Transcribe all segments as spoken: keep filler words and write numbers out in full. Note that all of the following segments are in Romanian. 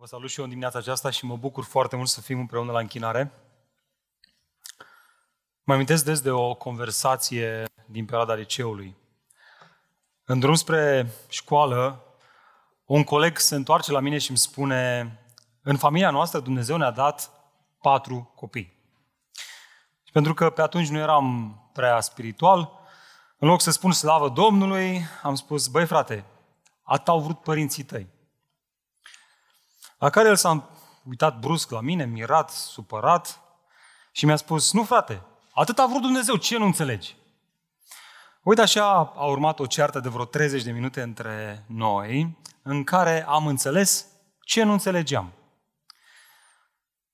Vă salut și eu în dimineața aceasta și mă bucur foarte mult să fim împreună la închinare. Mă amintesc des de o conversație din perioada liceului. În drum spre școală, un coleg se întoarce la mine și îmi spune: în familia noastră Dumnezeu ne-a dat patru copii. Și pentru că pe atunci nu eram prea spiritual, în loc să spun slavă Domnului, am spus: băi frate, atât au vrut părinții tăi. La care el s-a uitat brusc la mine, mirat, supărat, și mi-a spus: nu frate, atât a vrut Dumnezeu, ce nu înțelegi? Uite, așa a urmat o ceartă de vreo treizeci de minute între noi, în care am înțeles ce nu înțelegeam.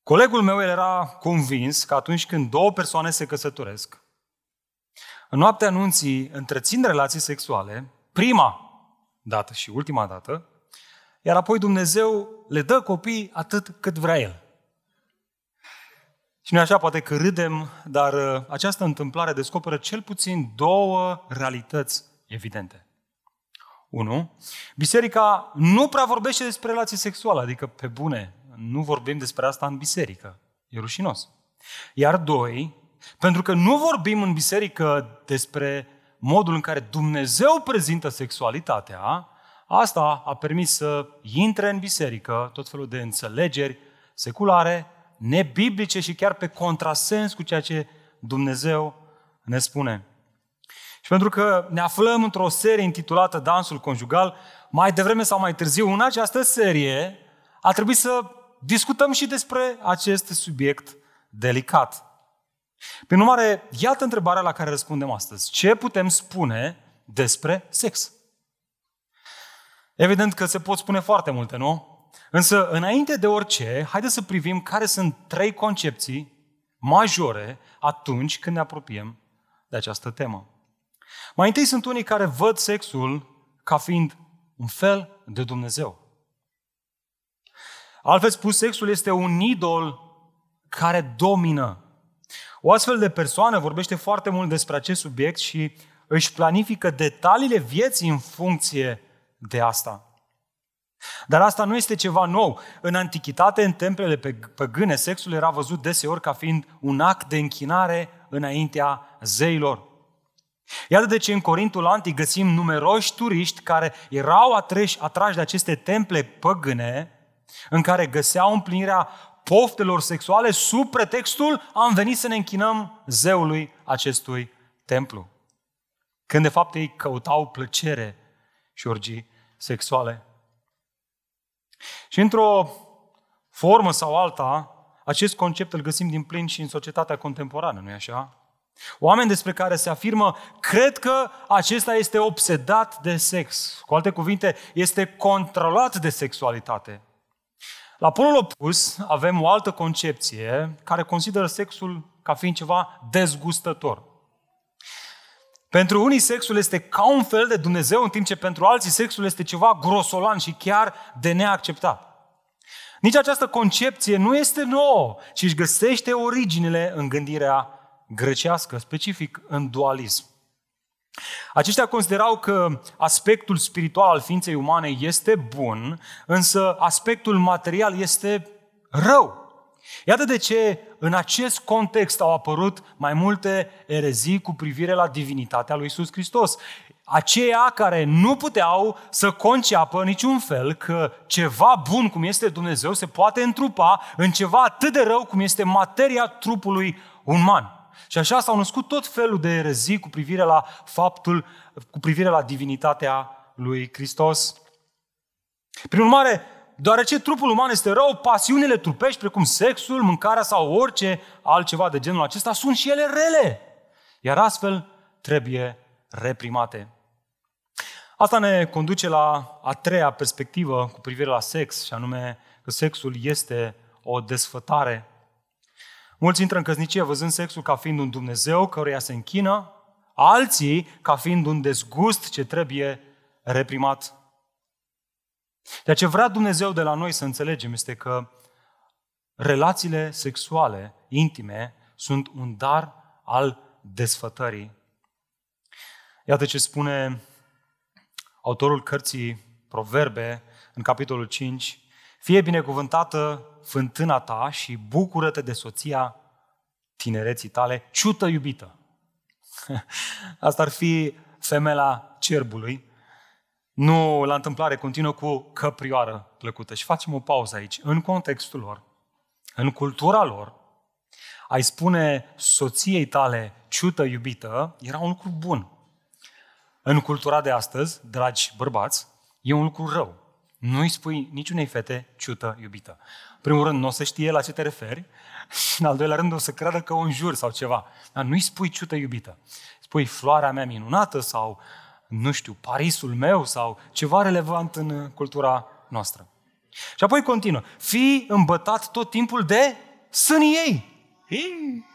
Colegul meu el era convins că atunci când două persoane se căsătoresc, în noaptea nunții întrețin relații sexuale, prima dată și ultima dată, iar apoi Dumnezeu le dă copii atât cât vrea El. Și noi așa poate că râdem, dar această întâmplare descoperă cel puțin două realități evidente. Unu, biserica nu prea vorbește despre relații sexuale, adică pe bune, nu vorbim despre asta în biserică, e rușinos. Iar doi, pentru că nu vorbim în biserică despre modul în care Dumnezeu prezintă sexualitatea, asta a permis să intre în biserică tot felul de înțelegeri seculare, nebiblice și chiar pe contrasens cu ceea ce Dumnezeu ne spune. Și pentru că ne aflăm într-o serie intitulată Dansul Conjugal, mai devreme sau mai târziu, în această serie, a trebuit să discutăm și despre acest subiect delicat. Prin urmare, iată întrebarea la care răspundem astăzi. Ce putem spune despre sex? Evident că se pot spune foarte multe, nu? Însă, înainte de orice, haideți să privim care sunt trei concepții majore atunci când ne apropiem de această temă. Mai întâi sunt unii care văd sexul ca fiind un fel de Dumnezeu. Altfel spus, sexul este un idol care domină. O astfel de persoană vorbește foarte mult despre acest subiect și își planifică detaliile vieții în funcție de asta. Dar asta nu este ceva nou. În antichitate, în templele păgâne, sexul era văzut deseori ca fiind un act de închinare înaintea zeilor. Iată de ce în Corintul Antic găsim numeroși turiști care erau atrași, atrași de aceste temple păgâne în care găseau împlinirea poftelor sexuale sub pretextul: am venit să ne închinăm zeului acestui templu. Când de fapt ei căutau plăcere și orgii sexuale. Și într-o formă sau alta, acest concept îl găsim din plin și în societatea contemporană, nu-i așa? Oameni despre care se afirmă: cred că acesta este obsedat de sex. Cu alte cuvinte, este controlat de sexualitate. La polul opus avem o altă concepție care consideră sexul ca fiind ceva dezgustător. Pentru unii sexul este ca un fel de Dumnezeu, în timp ce pentru alții sexul este ceva grosolan și chiar de neacceptat. Nici această concepție nu este nouă, ci își găsește originile în gândirea grecească, specific în dualism. Aceștia considerau că aspectul spiritual al ființei umane este bun, însă aspectul material este rău. Iată de ce în acest context au apărut mai multe erezii cu privire la divinitatea lui Iisus Hristos. Aceia care nu puteau să conceapă niciun fel că ceva bun cum este Dumnezeu se poate întrupa în ceva atât de rău cum este materia trupului uman. Și așa s-au născut tot felul de erezii cu privire la faptul, cu privire la divinitatea lui Hristos. Prin urmare, deoarece trupul uman este rău, pasiunile trupești, precum sexul, mâncarea sau orice altceva de genul acesta, sunt și ele rele, iar astfel trebuie reprimate. Asta ne conduce la a treia perspectivă cu privire la sex, și anume că sexul este o desfătare. Mulți intră în căsnicie văzând sexul ca fiind un Dumnezeu căruia se închină, alții ca fiind un dezgust ce trebuie reprimat. Ceea ce vrea Dumnezeu de la noi să înțelegem este că relațiile sexuale, intime, sunt un dar al desfătării. Iată ce spune autorul cărții Proverbe în capitolul cinci: Fie binecuvântată fântâna ta și bucură-te de soția tinereții tale, ciută iubită. Asta ar fi femela cerbului. Nu la întâmplare, continuă cu căprioară plăcută. Și facem o pauză aici. În contextul lor, în cultura lor, ai spune soției tale ciută iubită era un lucru bun. În cultura de astăzi, dragi bărbați, e un lucru rău. Nu îi spui niciunei fete ciută iubită. În primul rând, nu o să știe la ce te referi. În al doilea rând, o să creadă că o înjuri sau ceva. Dar nu îi spui ciută iubită. Spui floarea mea minunată sau, nu știu, Parisul meu sau ceva relevant în cultura noastră. Și apoi continuă. Fii îmbătat tot timpul de sânii ei. Ei.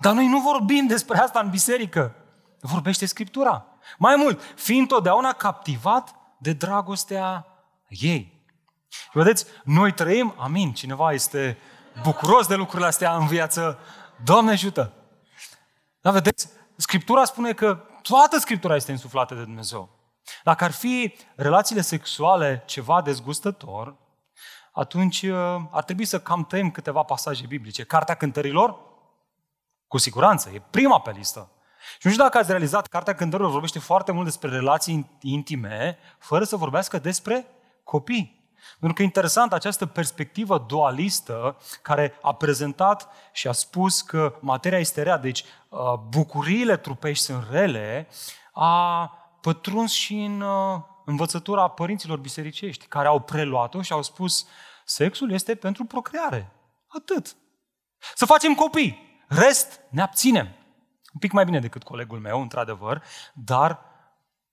Dar noi nu vorbim despre asta în biserică. Vorbește Scriptura. Mai mult, fii întotdeauna captivat de dragostea ei. Și vedeți, noi trăim, amin, cineva este bucuros de lucrurile astea în viață, Doamne ajută! Dar vedeți, Scriptura spune că toată Scriptura este însuflată de Dumnezeu. Dacă ar fi relațiile sexuale ceva dezgustător, atunci ar trebui să cam tăiem câteva pasaje biblice. Cartea Cântărilor? Cu siguranță, e prima pe listă. Și nu știu dacă ați realizat, Cartea Cântărilor vorbește foarte mult despre relații intime, fără să vorbească despre copii. Pentru că e interesant această perspectivă dualistă care a prezentat și a spus că materia este rea, deci bucuriile trupești sunt rele, a pătruns și în învățătura părinților bisericești, care au preluat-o și au spus sexul este pentru procreare. Atât. Să facem copii. Rest ne abținem. Un pic mai bine decât colegul meu, într-adevăr, dar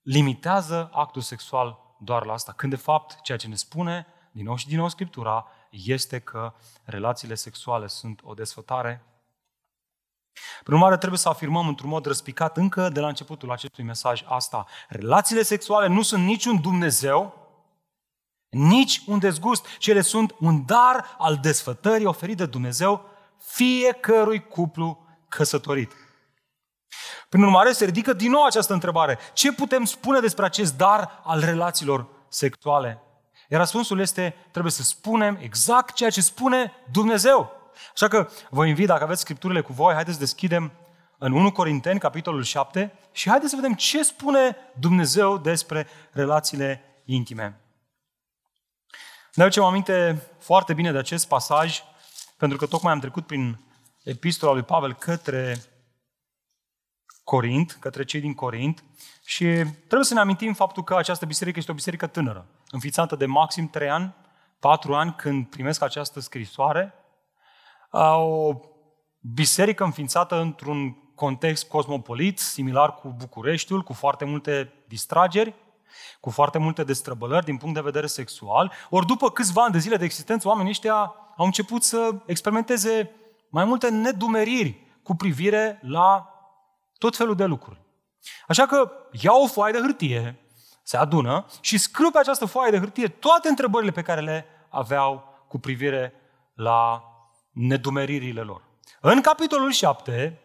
limitează actul sexual doar la asta, când de fapt ceea ce ne spune din nou și din nou Scriptura este că relațiile sexuale sunt o desfătare. Prin urmare, trebuie să afirmăm într-un mod răspicat încă de la începutul acestui mesaj asta. Relațiile sexuale nu sunt nici un Dumnezeu, nici un dezgust, ci ele sunt un dar al desfătării oferit de Dumnezeu fiecărui cuplu căsătorit. Prin urmare, se ridică din nou această întrebare. Ce putem spune despre acest dar al relațiilor sexuale? Iar răspunsul este, trebuie să spunem exact ceea ce spune Dumnezeu. Așa că vă invit, dacă aveți Scripturile cu voi, haideți să deschidem în Unu Corinteni, capitolul șapte, și haideți să vedem ce spune Dumnezeu despre relațiile intime. Ne aducem aminte foarte bine de acest pasaj, pentru că tocmai am trecut prin epistola lui Pavel către Corint, către cei din Corint, și trebuie să ne amintim faptul că această biserică este o biserică tânără, înființată de maxim trei ani, patru ani când primesc această scrisoare, o biserică înființată într-un context cosmopolit, similar cu Bucureștiul, cu foarte multe distrageri, cu foarte multe destrăbălări din punct de vedere sexual, ori după câțiva ani de zile de existență, oamenii ăștia au început să experimenteze mai multe nedumeriri cu privire la tot felul de lucruri. Așa că iau o foaie de hârtie, se adună și scriu pe această foaie de hârtie toate întrebările pe care le aveau cu privire la nedumeririle lor. În capitolul șapte,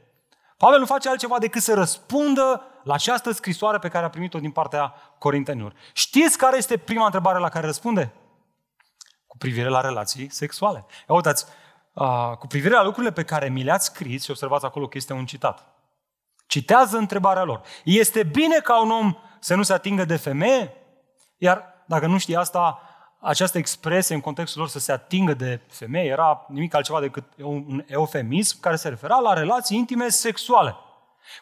Pavel nu face altceva decât să răspundă la această scrisoare pe care a primit-o din partea corintenilor. Știți care este prima întrebare la care răspunde? Cu privire la relații sexuale. Ia uitați, cu privire la lucrurile pe care mi le-ați scris, și observați acolo că este un citat. Citează întrebarea lor. Este bine ca un om să nu se atingă de femeie? Iar dacă nu știi asta, această expresie în contextul lor să se atingă de femeie era nimic altceva decât un eufemism care se refera la relații intime sexuale.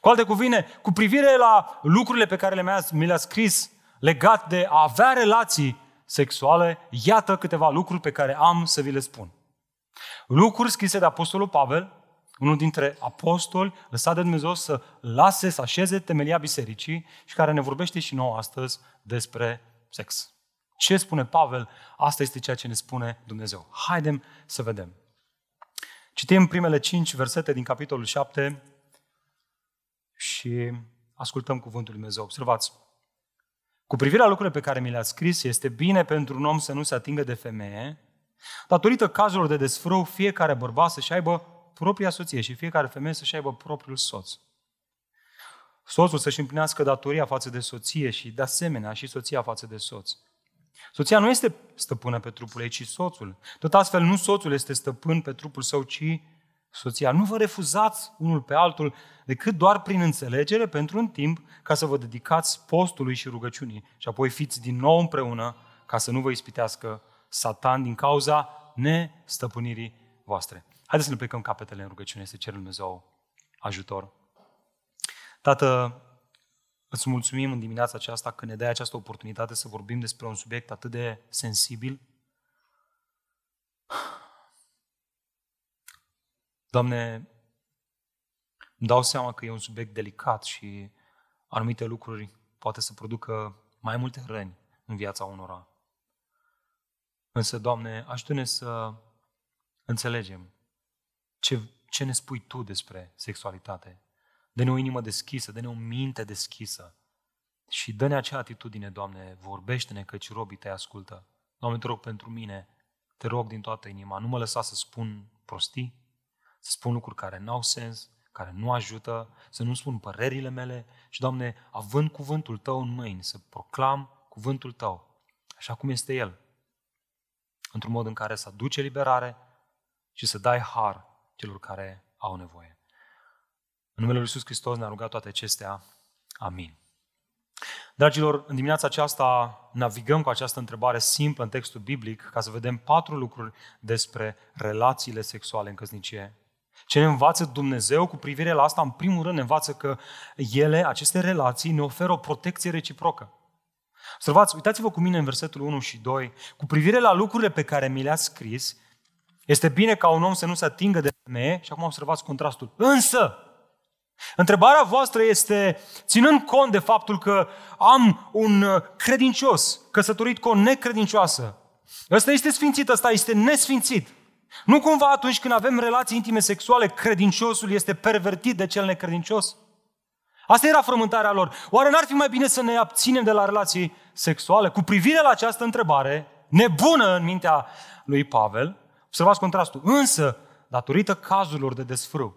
Cu alte cuvinte, cu privire la lucrurile pe care mi le-a scris legat de a avea relații sexuale, iată câteva lucruri pe care am să vi le spun. Lucruri scrise de Apostolul Pavel, unul dintre apostoli, lăsat de Dumnezeu să lase, să așeze temelia bisericii și care ne vorbește și nouă astăzi despre sex. Ce spune Pavel? Asta este ceea ce ne spune Dumnezeu. Haidem să vedem. Citim primele cinci versete din capitolul șapte și ascultăm cuvântul lui Dumnezeu. Observați. Cu privire la lucrurile pe care mi le-a scris, este bine pentru un om să nu se atingă de femeie, datorită cazurilor de desfrâu, fiecare bărbat să-și aibă propria soție și fiecare femeie să-și aibă propriul soț. Soțul să-și împlinească datoria față de soție și de asemenea și soția față de soț. Soția nu este stăpână pe trupul ei, ci soțul. Tot astfel, nu soțul este stăpân pe trupul său, ci soția. Nu vă refuzați unul pe altul decât doar prin înțelegere pentru un timp, ca să vă dedicați postului și rugăciunii și apoi fiți din nou împreună, ca să nu vă ispitească Satan din cauza nestăpânirii voastre. Haideți să ne plecăm capetele în rugăciune, să cerem Dumnezeu ajutor. Tată, îți mulțumim în dimineața aceasta că ne dai această oportunitate să vorbim despre un subiect atât de sensibil. Doamne, îmi dau seama că e un subiect delicat și anumite lucruri poate să producă mai multe răni în viața unora. Însă, Doamne, ajută-ne să înțelegem ce, ce ne spui Tu despre sexualitate. Dă-ne o inimă deschisă, dă-ne o minte deschisă și dă-ne acea atitudine, Doamne, vorbește-ne căci robii Te ascultă. Doamne, Te rog pentru mine, Te rog din toată inima, nu mă lăsa să spun prostii, să spun lucruri care n-au sens, care nu ajută, să nu spun părerile mele și, Doamne, având cuvântul Tău în mâini, să proclam cuvântul Tău, așa cum este El, într-un mod în care să aduce liberare și să dai har celor care au nevoie. În numele Lui Iisus Hristos ne-a rugat toate acestea. Amin. Dragilor, în dimineața aceasta navigăm cu această întrebare simplă în textul biblic ca să vedem patru lucruri despre relațiile sexuale în căsnicie. Ce ne învață Dumnezeu cu privire la asta? În primul rând ne învață că ele, aceste relații, ne oferă o protecție reciprocă. Observați, uitați-vă cu mine în versetul unu și doi. Cu privire la lucrurile pe care mi le-ați scris, este bine ca un om să nu se atingă de femeie și acum observați contrastul. Însă, întrebarea voastră este, ținând cont de faptul că am un credincios căsătorit cu o necredincioasă, ăsta este sfințit, ăsta este nesfințit. Nu cumva atunci când avem relații intime sexuale, credinciosul este pervertit de cel necredincios? Asta era frământarea lor. Oare n-ar fi mai bine să ne abținem de la relații sexuale? Cu privire la această întrebare, nebună în mintea lui Pavel, observați contrastul, însă, datorită cazurilor de desfrâu,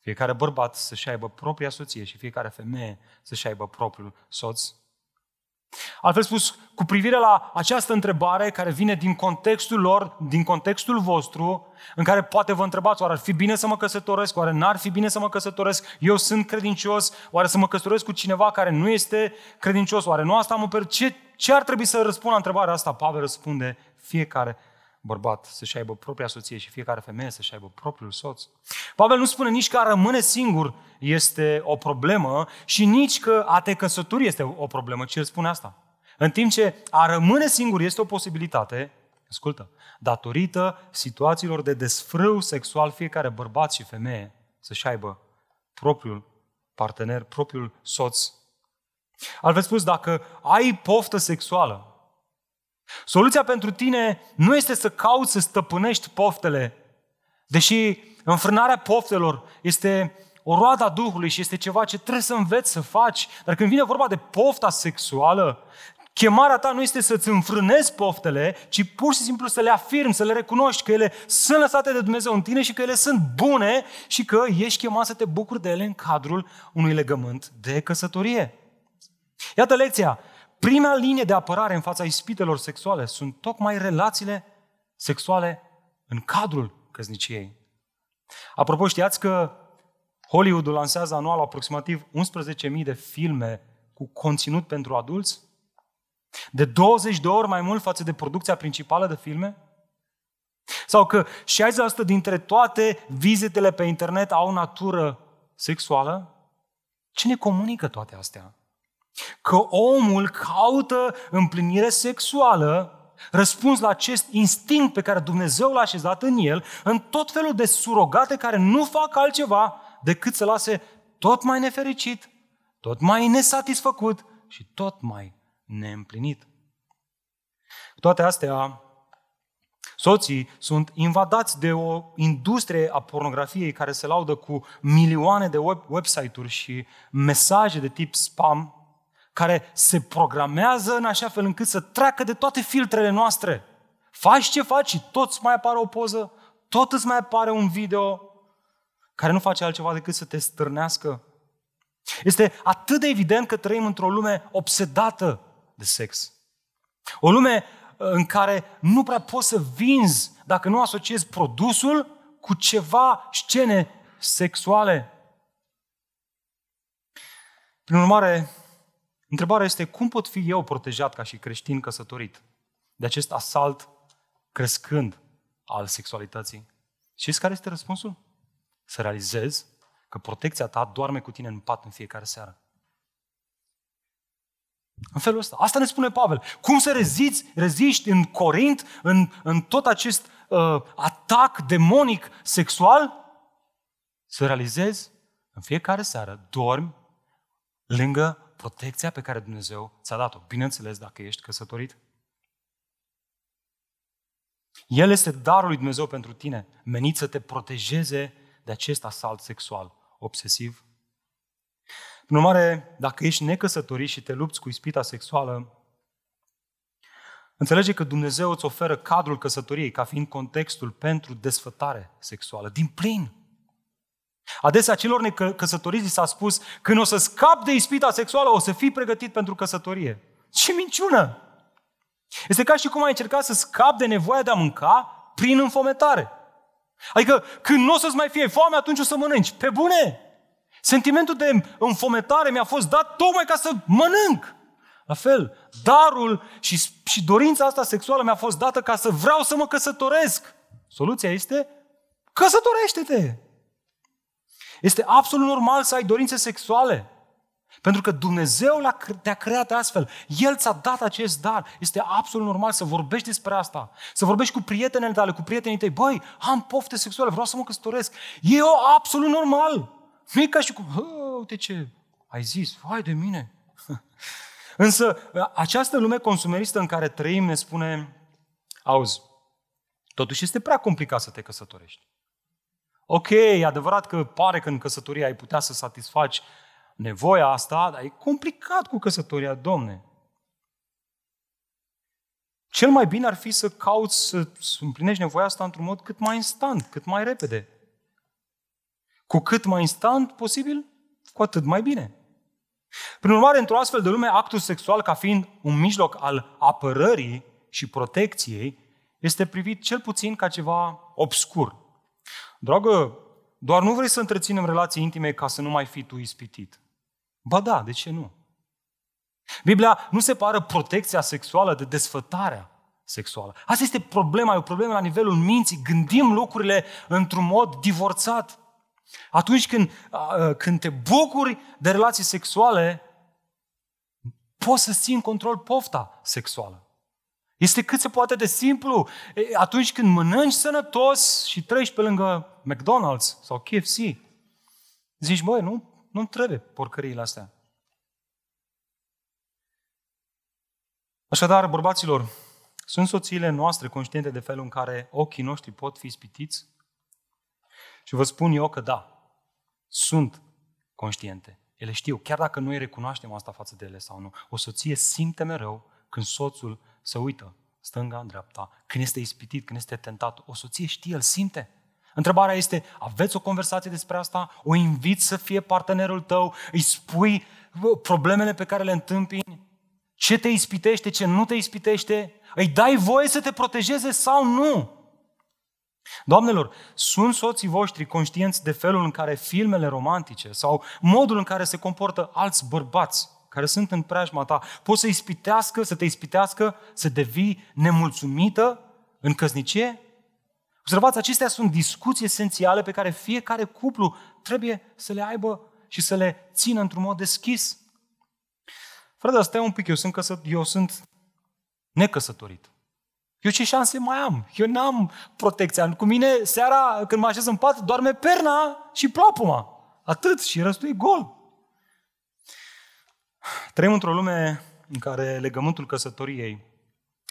fiecare bărbat să-și aibă propria soție și fiecare femeie să-și aibă propriul soț. Altfel spus, cu privire la această întrebare care vine din contextul lor, din contextul vostru, în care poate vă întrebați, oare ar fi bine să mă căsătoresc, oare n-ar fi bine să mă căsătoresc, eu sunt credincios, oare să mă căsătoresc cu cineva care nu este credincios, oare nu asta mă per... Ce, ce ar trebui să răspund la întrebarea asta? Pavel răspunde, fiecare bărbat să-și aibă propria soție și fiecare femeie să-și aibă propriul soț. Pavel nu spune nici că a rămâne singur este o problemă și nici că a te căsători este o problemă, ci el spune asta. În timp ce a rămâne singur este o posibilitate, ascultă, datorită situațiilor de desfrâu sexual, fiecare bărbat și femeie să-și aibă propriul partener, propriul soț. Altfel spus, dacă ai poftă sexuală, soluția pentru tine nu este să cauți să stăpânești poftele, deși înfrânarea poftelor este o roadă a Duhului și este ceva ce trebuie să înveți să faci. Dar când vine vorba de pofta sexuală, chemarea ta nu este să-ți înfrânezi poftele, ci pur și simplu să le afirmi, să le recunoști că ele sunt lăsate de Dumnezeu în tine și că ele sunt bune și că ești chemat să te bucuri de ele în cadrul unui legământ de căsătorie. Iată lecția. Prima linie de apărare în fața ispitelor sexuale sunt tocmai relațiile sexuale în cadrul căsniciei. Apropo, știați că Hollywood lansează anual aproximativ unsprezece mii de filme cu conținut pentru adulți? De douăzeci de ori mai mult față de producția principală de filme? Sau că șaizeci la sută dintre toate vizitele pe internet au natură sexuală? Ce ne comunică toate astea? Că omul caută împlinire sexuală, răspuns la acest instinct pe care Dumnezeu l-a așezat în el, în tot felul de surogate care nu fac altceva decât să lase tot mai nefericit, tot mai nesatisfăcut și tot mai neîmplinit. Cu toate astea, soții sunt invadați de o industrie a pornografiei care se laudă cu milioane de web- website-uri și mesaje de tip spam, care se programează în așa fel încât să treacă de toate filtrele noastre. Faci ce faci și tot îți mai apare o poză, tot îți mai apare un video care nu face altceva decât să te stârnească. Este atât de evident că trăim într-o lume obsedată de sex. O lume în care nu prea poți să vinzi dacă nu asociezi produsul cu ceva scene sexuale. Prin urmare, întrebarea este cum pot fi eu protejat ca și creștin căsătorit de acest asalt crescând al sexualității? Știți care este răspunsul? Să realizezi că protecția ta doarme cu tine în pat în fiecare seară. În felul ăsta. Asta ne spune Pavel. Cum să reziți, reziști în Corint, în, în tot acest uh, atac demonic sexual? Să realizezi în fiecare seară, dormi lângă protecția pe care Dumnezeu ți-a dat-o. Bineînțeles, dacă ești căsătorit. El este darul lui Dumnezeu pentru tine, menit să te protejeze de acest asalt sexual obsesiv. Prin urmare, dacă ești necăsătorit și te lupți cu ispita sexuală, înțelege că Dumnezeu îți oferă cadrul căsătoriei ca fiind contextul pentru desfătare sexuală, din plin. Adesea celor necăsătoriți s-a spus, când o să scapi de ispita sexuală, o să fii pregătit pentru căsătorie. Ce minciună! Este ca și cum ai încercat să scapi de nevoia de a mânca prin înfometare. Adică când nu o să-ți mai fie foame, atunci o să mănânci. Pe bune! Sentimentul de înfometare mi-a fost dat tocmai ca să mănânc. La fel, darul și, și dorința asta sexuală mi-a fost dată ca să vreau să mă căsătoresc. Soluția este, căsătorește-te! Este absolut normal să ai dorințe sexuale. Pentru că Dumnezeu te-a creat astfel. El ți-a dat acest dar. Este absolut normal să vorbești despre asta. Să vorbești cu prietenele tale, cu prietenii tăi. Băi, am pofte sexuale, vreau să mă căsătoresc. E absolut normal. Nu e ca și cum, uite ce ai zis, hai de mine. Însă, această lume consumeristă în care trăim ne spune, auzi, totuși este prea complicat să te căsătorești. Ok, e adevărat că pare că în căsătorie ai putea să satisfaci nevoia asta, dar e complicat cu căsătoria, domne. Cel mai bine ar fi să cauți să împlinești nevoia asta într-un mod cât mai instant, cât mai repede. Cu cât mai instant posibil, cu atât mai bine. Prin urmare, într-o astfel de lume, actul sexual ca fiind un mijloc al apărării și protecției este privit cel puțin ca ceva obscur. Dragă, doar nu vrei să întreținem relații intime ca să nu mai fii tu ispitit. Ba da, de ce nu? Biblia nu separă protecția sexuală de desfătarea sexuală. Asta este problema, e o problemă la nivelul minții. Gândim lucrurile într-un mod divorțat. Atunci când, când te bucuri de relații sexuale, poți să ții în control pofta sexuală. Este cât se poate de simplu. Atunci când mănânci sănătos și treci pe lângă McDonald's sau K F C, zici, băi, nu, nu-mi trebuie porcăriile astea. Așadar, bărbaților, sunt soțiile noastre conștiente de felul în care ochii noștri pot fi ispitiți? Și vă spun eu că da, sunt conștiente. Ele știu, chiar dacă noi recunoaștem asta față de ele sau nu. O soție simte mereu când soțul se uită stânga în dreapta, când este ispitit, când este tentat. O soție știe, el simte. Întrebarea este, aveți o conversație despre asta? O inviți să fie partenerul tău? Îi spui problemele pe care le întâmpini? Ce te ispitește, ce nu te ispitește? Îi dai voie să te protejeze sau nu? Doamnelor, sunt soții voștri conștienți de felul în care filmele romantice sau modul în care se comportă alți bărbați care sunt în preajma ta pot să ispitească, să te ispitească, să devii nemulțumită în căsnicie? Observați, acestea sunt discuții esențiale pe care fiecare cuplu trebuie să le aibă și să le țină într-un mod deschis. Frate, stai un pic, eu sunt, căsă... eu sunt necăsătorit. Eu ce șanse mai am? Eu n-am protecția. Cu mine, seara, când mă așez în pat, doarme perna și plapuma. Atât. Și restul e gol. Trăim într-o lume în care legământul căsătoriei,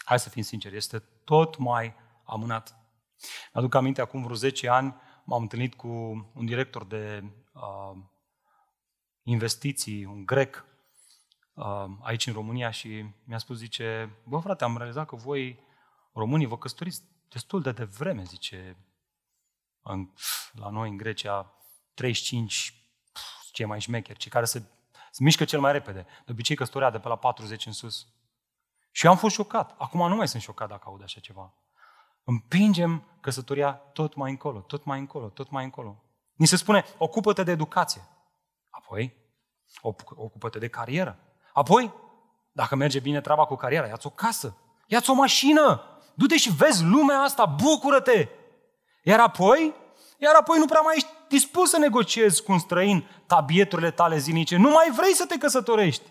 hai să fim sinceri, este tot mai amânat. Mi-aduc aminte, acum vreo zece ani, m-am întâlnit cu un director de uh, investiții, un grec, uh, aici în România și mi-a spus, zice, bă frate, am realizat că voi românii vă căsătoriți destul de devreme, zice, în, la noi în Grecia, treizeci și cinci, cei mai șmecheri, cei care se, se mișcă cel mai repede. De obicei căsătorea de pe la patruzeci în sus. Și eu am fost șocat. Acum nu mai sunt șocat dacă aud așa ceva. Împingem căsătoria tot mai încolo, tot mai încolo, tot mai încolo. Ni se spune, ocupă-te de educație. Apoi, ocupă-te de carieră. Apoi, dacă merge bine treaba cu cariera, ia-ți o casă, ia-ți o mașină, du-te și vezi lumea asta, bucură-te. Iar apoi, iar apoi nu prea mai ești dispus să negociezi cu un străin tabieturile tale zilnice. Nu mai vrei să te căsătorești.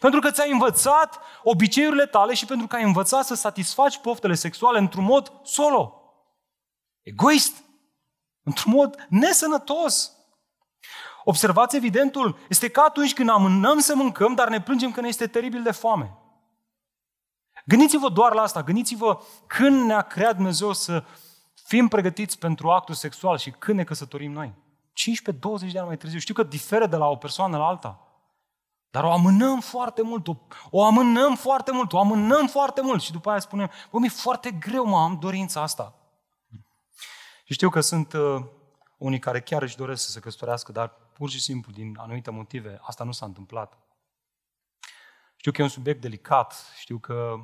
Pentru că ți-ai învățat obiceiurile tale și pentru că ai învățat să satisfaci poftele sexuale într-un mod solo, egoist, într-un mod nesănătos. Observați evidentul, este ca atunci când amânăm să mâncăm, dar ne plângem că ne este teribil de foame. Gândiți-vă doar la asta, gândiți-vă când ne-a creat Dumnezeu să fim pregătiți pentru actul sexual și când ne căsătorim noi. cincisprezece douăzeci de ani mai târziu, știu că diferă de la o persoană la alta. Dar o amânăm foarte mult, o, o amânăm foarte mult, o amânăm foarte mult și după aia spunem, bă, mi-e foarte greu, mă, am dorința asta. Și știu că sunt uh, unii care chiar își doresc să se căsătorească, dar pur și simplu, din anumite motive, asta nu s-a întâmplat. Știu că e un subiect delicat, știu că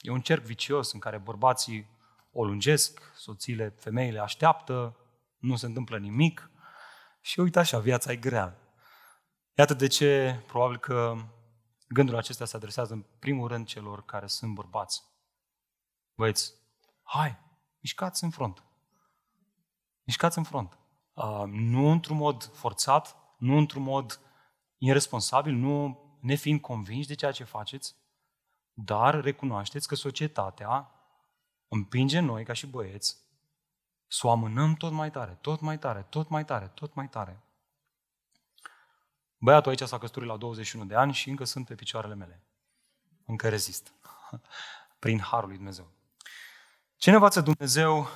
e un cerc vicios în care bărbații o lungesc, soțiile, femeile așteaptă, nu se întâmplă nimic și uite așa, viața e grea. Iată de ce, probabil că gândul acesta se adresează în primul rând celor care sunt bărbați. Băieți, hai, mișcați în front. Mișcați în front. Uh, nu într-un mod forțat, nu într-un mod irresponsabil, nu nefiind convinși de ceea ce faceți, dar recunoașteți că societatea împinge noi, ca și băieți, să o amânăm tot mai tare, tot mai tare, tot mai tare, tot mai tare. Băiatul aici s-a căsătorit la douăzeci și unu de ani și încă sunt pe picioarele mele. Încă rezist. Prin harul lui Dumnezeu. Ce ne învață Dumnezeu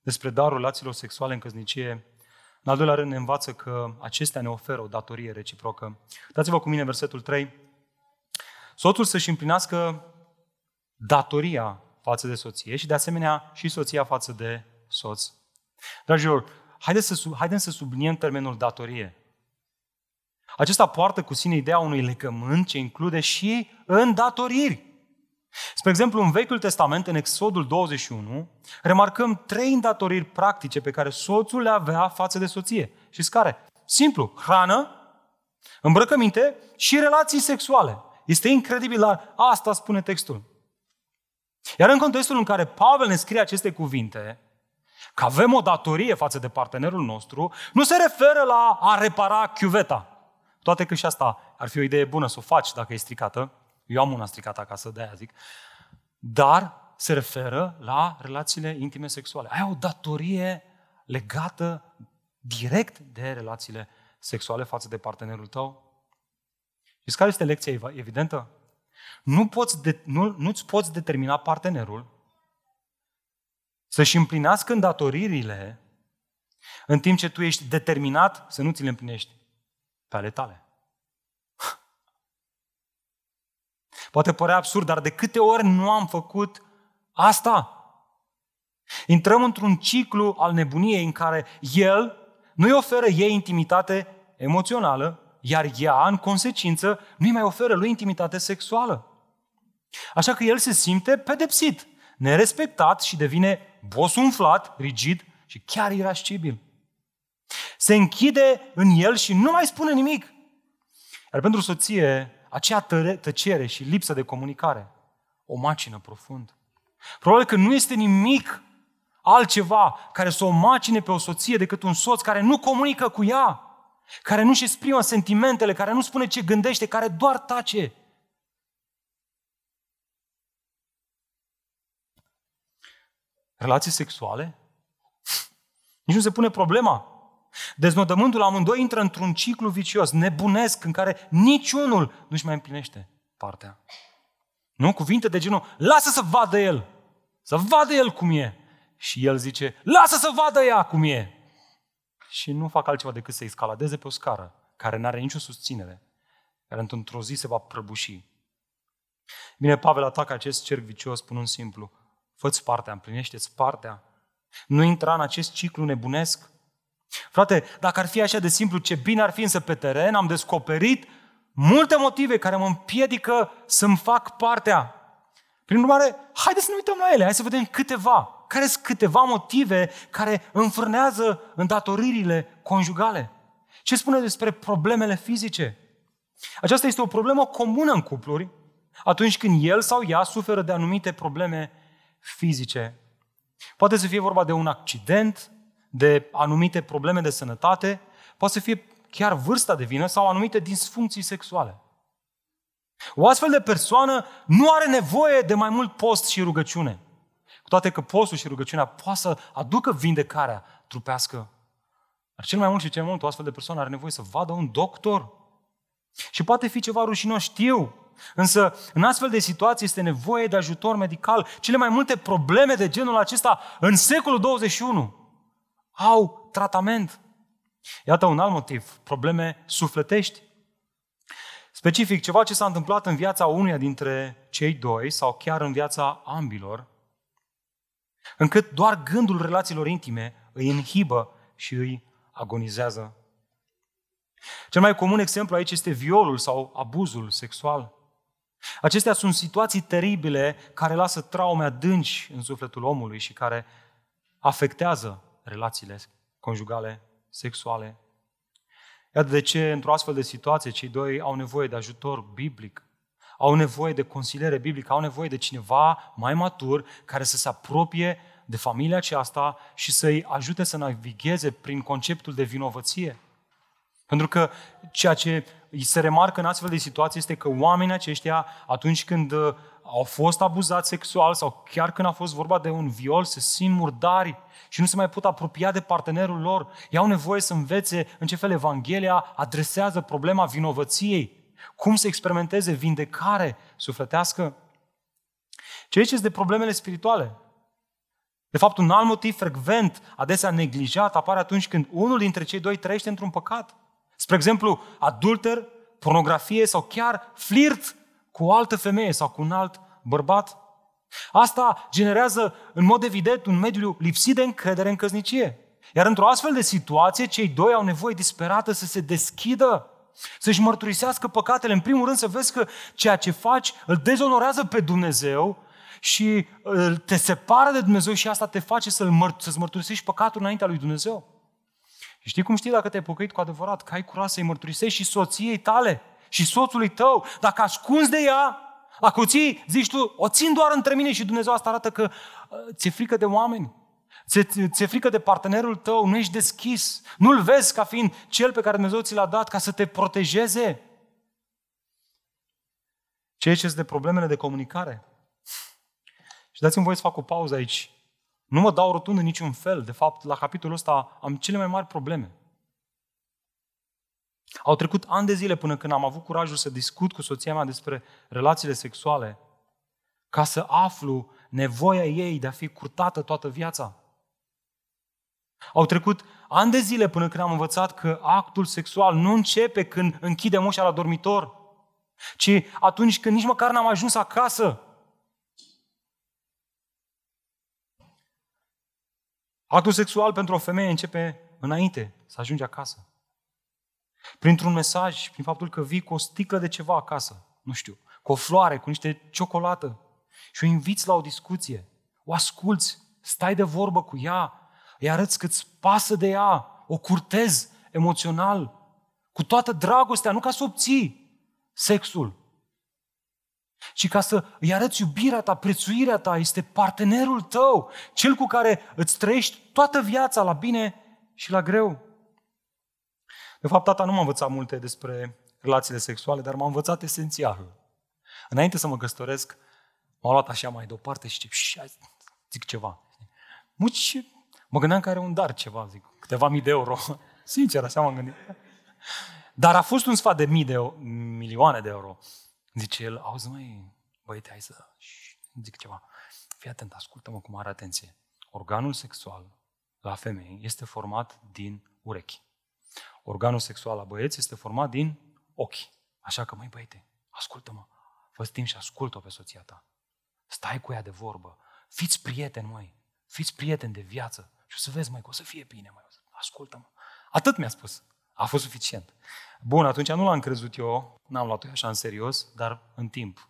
despre darul relațiilor sexuale în căsnicie? În al doilea rând ne învață că acestea ne oferă o datorie reciprocă. Dați-vă cu mine versetul trei. Soțul să-și împlinească datoria față de soție și de asemenea și soția față de soț. Dragilor, haideți să, haideți să subliniem termenul datorie. Acesta poartă cu sine ideea unui legământ ce include și îndatoriri. Spre exemplu, în Vechiul Testament, în Exodul douăzeci și unu, remarcăm trei îndatoriri practice pe care soțul le avea față de soție. Știți care? Simplu, hrană, îmbrăcăminte și relații sexuale. Este incredibil, dar asta spune textul. Iar în contextul în care Pavel ne scrie aceste cuvinte, că avem o datorie față de partenerul nostru, nu se referă la a repara chiuveta. Toate că și asta ar fi o idee bună să o faci dacă e stricată. Eu am una stricată acasă, de-aia zic. Dar se referă la relațiile intime sexuale. Ai o datorie legată direct de relațiile sexuale față de partenerul tău. Știți care este lecția evidentă? Nu poți de, nu, nu-ți poți determina partenerul să-și împlinească îndatoririle în timp ce tu ești determinat să nu ți le împlinești pe ale tale. Poate părea absurd, dar de câte ori nu am făcut asta? Intrăm într-un ciclu al nebuniei în care el nu-i oferă ei intimitate emoțională, iar ea, în consecință, nu-i mai oferă lui intimitate sexuală. Așa că el se simte pedepsit, nerespectat și devine bosunflat, rigid și chiar irascibil. Se închide în el și nu mai spune nimic. Iar pentru soție, acea tăcere și lipsă de comunicare o macină profund. Probabil că nu este nimic altceva care să o macine pe o soție decât un soț care nu comunică cu ea, care nu-și exprimă sentimentele, care nu spune ce gândește, care doar tace. Relații sexuale? Nici nu se pune problema. Deznodământul amândoi intră într-un ciclu vicios, nebunesc, în care niciunul nu-și mai împlinește partea. Nu? Cuvinte de genul, lasă să vadă el, să vadă el cum e. Și el zice, lasă să vadă ea cum e. Și nu fac altceva decât să-i scaladeze pe o scară, care n-are nicio susținere, care într-o zi se va prăbuși. Bine, Pavel atacă acest cerc vicios, spunând simplu, fă-ți partea, împlinește-ți partea. Nu intra în acest ciclu nebunesc. Frate, dacă ar fi așa de simplu, ce bine ar fi, însă pe teren am descoperit multe motive care mă împiedică să-mi fac partea. Prin urmare, haideți să ne uităm la ele, hai să vedem câteva. Care sunt câteva motive care înfrânează îndatoririle conjugale? Ce spune despre problemele fizice? Aceasta este o problemă comună în cupluri, atunci când el sau ea suferă de anumite probleme fizice. Poate să fie vorba de un accident, de anumite probleme de sănătate, poate să fie chiar vârsta de vină sau anumite disfuncții sexuale. O astfel de persoană nu are nevoie de mai mult post și rugăciune, cu toate că postul și rugăciunea poate să aducă vindecarea trupească. Dar cel mai mult și cel mai mult o astfel de persoană are nevoie să vadă un doctor. Și poate fi ceva rușinos, știu, însă în astfel de situații este nevoie de ajutor medical. Cele mai multe probleme de genul acesta în secolul douăzeci și unu au tratament. Iată un alt motiv, probleme sufletești. Specific, ceva ce s-a întâmplat în viața unuia dintre cei doi sau chiar în viața ambilor, încât doar gândul relațiilor intime îi inhibă și îi agonizează. Cel mai comun exemplu aici este violul sau abuzul sexual. Acestea sunt situații teribile care lasă traume adânci în sufletul omului și care afectează relațiile conjugale, sexuale. Iată de ce, într-o astfel de situație, cei doi au nevoie de ajutor biblic, au nevoie de consiliere biblică, au nevoie de cineva mai matur care să se apropie de familia aceasta și să-i ajute să navigheze prin conceptul de vinovăție. Pentru că ceea ce se remarcă în astfel de situații este că oamenii aceștia, atunci când au fost abuzați sexual sau chiar când a fost vorba de un viol, se simt murdari și nu se mai pot apropia de partenerul lor. Ei au nevoie să învețe în ce fel Evanghelia adresează problema vinovăției, cum să experimenteze vindecare sufletească. Ceea ce este de problemele spirituale. De fapt, un alt motiv frecvent, adesea neglijat, apare atunci când unul dintre cei doi trăiește într-un păcat. Spre exemplu, adulter, pornografie sau chiar flirt cu o altă femeie sau cu un alt bărbat. Asta generează în mod evident un mediu lipsit de încredere în căsnicie. Iar într-o astfel de situație, cei doi au nevoie disperată să se deschidă, să-și mărturisească păcatele. În primul rând să vezi că ceea ce faci îl dezonorează pe Dumnezeu și te separă de Dumnezeu și asta te face să-l măr- să-ți mărturisești păcatul înaintea lui Dumnezeu. Și știi cum știi dacă te-ai pocăit cu adevărat? Că ai curaj să-i mărturisești și soției tale și soțului tău. Dacă ascunzi de ea, dacă o ții, zici tu, o țin doar între mine și Dumnezeu, asta arată că ți-e frică de oameni, ți-e, ți-e frică de partenerul tău, nu ești deschis, nu-l vezi ca fiind cel pe care Dumnezeu ți l-a dat ca să te protejeze. Ceea ce sunt de problemele de comunicare. Și dați-mi voie să fac o pauză aici. Nu mă dau rotund în niciun fel. De fapt, la capitolul ăsta am cele mai mari probleme. Au trecut ani de zile până când am avut curajul să discut cu soția mea despre relațiile sexuale ca să aflu nevoia ei de a fi curtată toată viața. Au trecut ani de zile până când am învățat că actul sexual nu începe când închidem ușa la dormitor, ci atunci când nici măcar n-am ajuns acasă. Actul sexual pentru o femeie începe înainte să ajungi acasă. Printr-un mesaj, prin faptul că vii cu o sticlă de ceva acasă, nu știu, cu o floare, cu niște ciocolată și o inviți la o discuție, o asculți, stai de vorbă cu ea, îi arăți că îți pasă de ea, o curtezi emoțional, cu toată dragostea, nu ca să obții sexul, ci ca să îi arăți iubirea ta, prețuirea ta, este partenerul tău, cel cu care îți trăiești toată viața, la bine și la greu. De fapt, tata nu m-a învățat multe despre relațiile sexuale, dar m-a învățat esențial. Înainte să mă căsătoresc, m-a luat așa mai deoparte și zic, zic ceva. Muci, mă gândeam că are un dar ceva, zic, câteva mii de euro. Sincer, așa m-am gândit. Dar a fost un sfat de mii de euro, milioane de euro. Zice el, auzi măi, băiete, hai să zic ceva. Fii atent, ascultă-mă cu mare atenție. Organul sexual la femei este format din urechi. Organul sexual la băieți este format din ochi. Așa că, măi băiete, ascultă-mă, fă timp și ascultă-o pe soția ta. Stai cu ea de vorbă, fiți prieteni, măi, fiți prieteni de viață. Și o să vezi, măi, că o să fie bine, măi, ascultă-mă. Atât mi-a spus. A fost suficient. Bun, atunci nu l-am crezut eu, n-am luat-o așa în serios, dar în timp.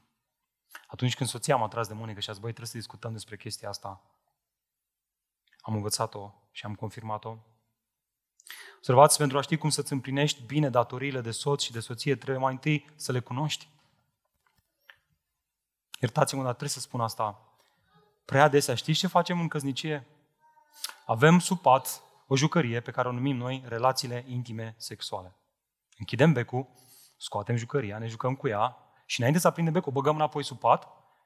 Atunci când soția m-a tras de mânecă și a zis, băi, trebuie să discutăm despre chestia asta, am învățat-o și am confirmat-o. Observați, pentru a ști cum să-ți împlinești bine datoriile de soț și de soție, trebuie mai întâi să le cunoști. Iertați-mă, dar trebuie să spun asta. Prea adesea, știți ce facem în căsnicie? Avem sub pat o jucărie pe care o numim noi relațiile intime sexuale. Închidem becul, scoatem jucăria, ne jucăm cu ea și înainte să aprindem becul, o băgăm înapoi sub pat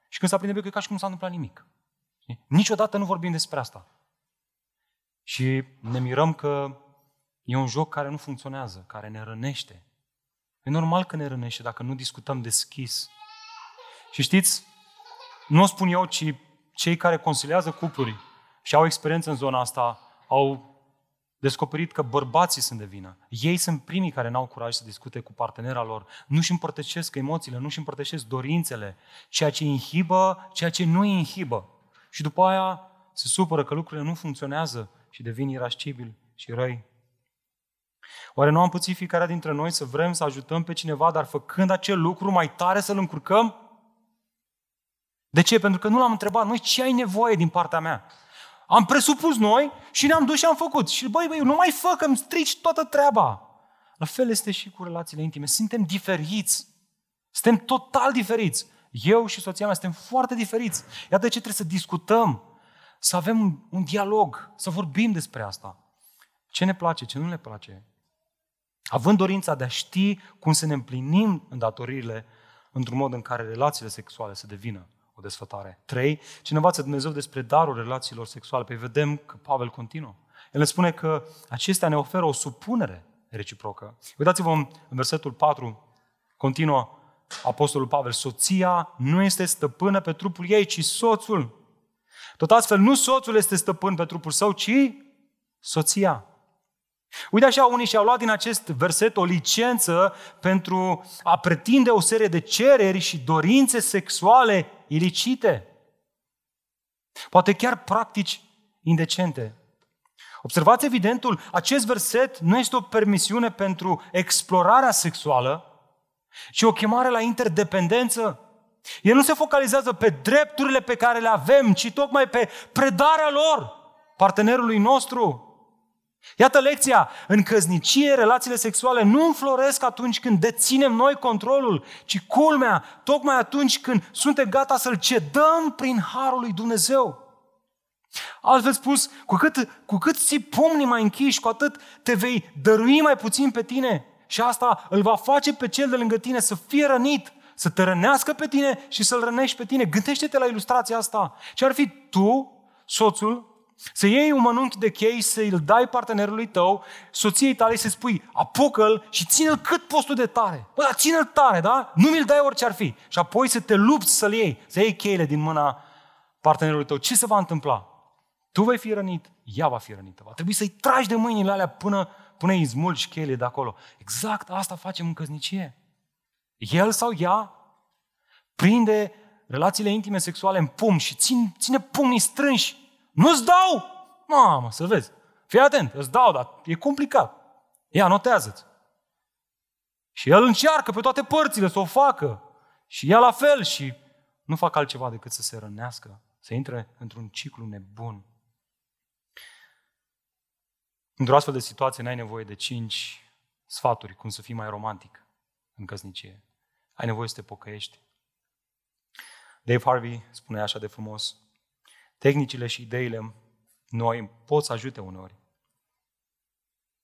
și când se aprinde becul e ca și cum s-a întâmplat nimic. Niciodată nu vorbim despre asta. Și ne mirăm că e un joc care nu funcționează, care ne rănește. E normal că ne rănește dacă nu discutăm deschis. Și știți, nu o spun eu, ci cei care consiliază cupluri și au experiență în zona asta, au descoperit că bărbații sunt de vină. Ei sunt primii care n-au curaj să discute cu partenera lor. Nu-și împărtășesc emoțiile, nu-și împărtășesc dorințele, ceea ce inhibă, ceea ce nu inhibă. Și după aia se supără că lucrurile nu funcționează și devin irascibili și răi. Oare nu am puțin fiecare dintre noi să vrem să ajutăm pe cineva, dar făcând acel lucru mai tare să-l încurcăm? De ce? Pentru că nu l-am întrebat noi ce ai nevoie din partea mea. Am presupus noi și ne-am dus și am făcut. Și băi, băi, nu mai fă că îmi strici toată treaba. La fel este și cu relațiile intime. Suntem diferiți. Suntem total diferiți. Eu și soția mea suntem foarte diferiți. Iată de ce trebuie să discutăm, să avem un, un dialog, să vorbim despre asta. Ce ne place, ce nu ne place. Având dorința de a ști cum să ne împlinim îndatoririle într-un mod în care relațiile sexuale să devină o desfătare. trei. Ce ne învață Dumnezeu despre darul relațiilor sexuale? Păi vedem că Pavel continuă. El ne spune că acestea ne oferă o supunere reciprocă. Uitați-vă în versetul patru, continuă Apostolul Pavel, soția nu este stăpână pe trupul ei, ci soțul. Tot astfel, nu soțul este stăpân pe trupul său, ci soția. Uite așa, unii și-au luat din acest verset o licență pentru a pretinde o serie de cereri și dorințe sexuale ilicite. Poate chiar practici indecente. Observați evidentul, acest verset nu este o permisiune pentru explorarea sexuală, ci o chemare la interdependență. El nu se focalizează pe drepturile pe care le avem, ci tocmai pe predarea lor partenerului nostru. Iată lecția, în căsnicie relațiile sexuale nu înfloresc atunci când deținem noi controlul, ci culmea, tocmai atunci când suntem gata să-l cedăm prin harul lui Dumnezeu. Altfel spus, cu cât, cu cât ții pumnii mai închiși, cu atât te vei dărui mai puțin pe tine și asta îl va face pe cel de lângă tine să fie rănit, să te rănească pe tine și să-l rănești pe tine. Gândește-te la ilustrația asta. Ce ar fi tu, soțul, să iei un mănunchi de chei, să îl dai partenerului tău, soției tale și să-i spui, apucă-l și ține-l cât poți tu de tare. Bă, dar ține-l tare, da? Nu mi-l dai orice ar fi. Și apoi să te lupți să-l iei, să iei cheile din mâna partenerului tău. Ce se va întâmpla? Tu vei fi rănit, ea va fi rănită. Va trebui să-i tragi de mâinile alea până, până îi smulgi cheile de acolo. Exact asta facem în căsnicie. El sau ea prinde relațiile intime sexuale în pumn și ține, ține pumnii strânși. Nu-ți dau! Mamă, să vezi. Fii atent, îți dau, dar e complicat. Ia, notează-ți. Și el încearcă pe toate părțile să o facă. Și ea la fel și nu fac altceva decât să se rănească, să intre într-un ciclu nebun. Într-o astfel de situație n-ai nevoie de cinci sfaturi, cum să fii mai romantic în căsnicie. Ai nevoie să te pocăiești. Dave Harvey spune așa de frumos, tehnicile și ideile noi pot să ajute uneori,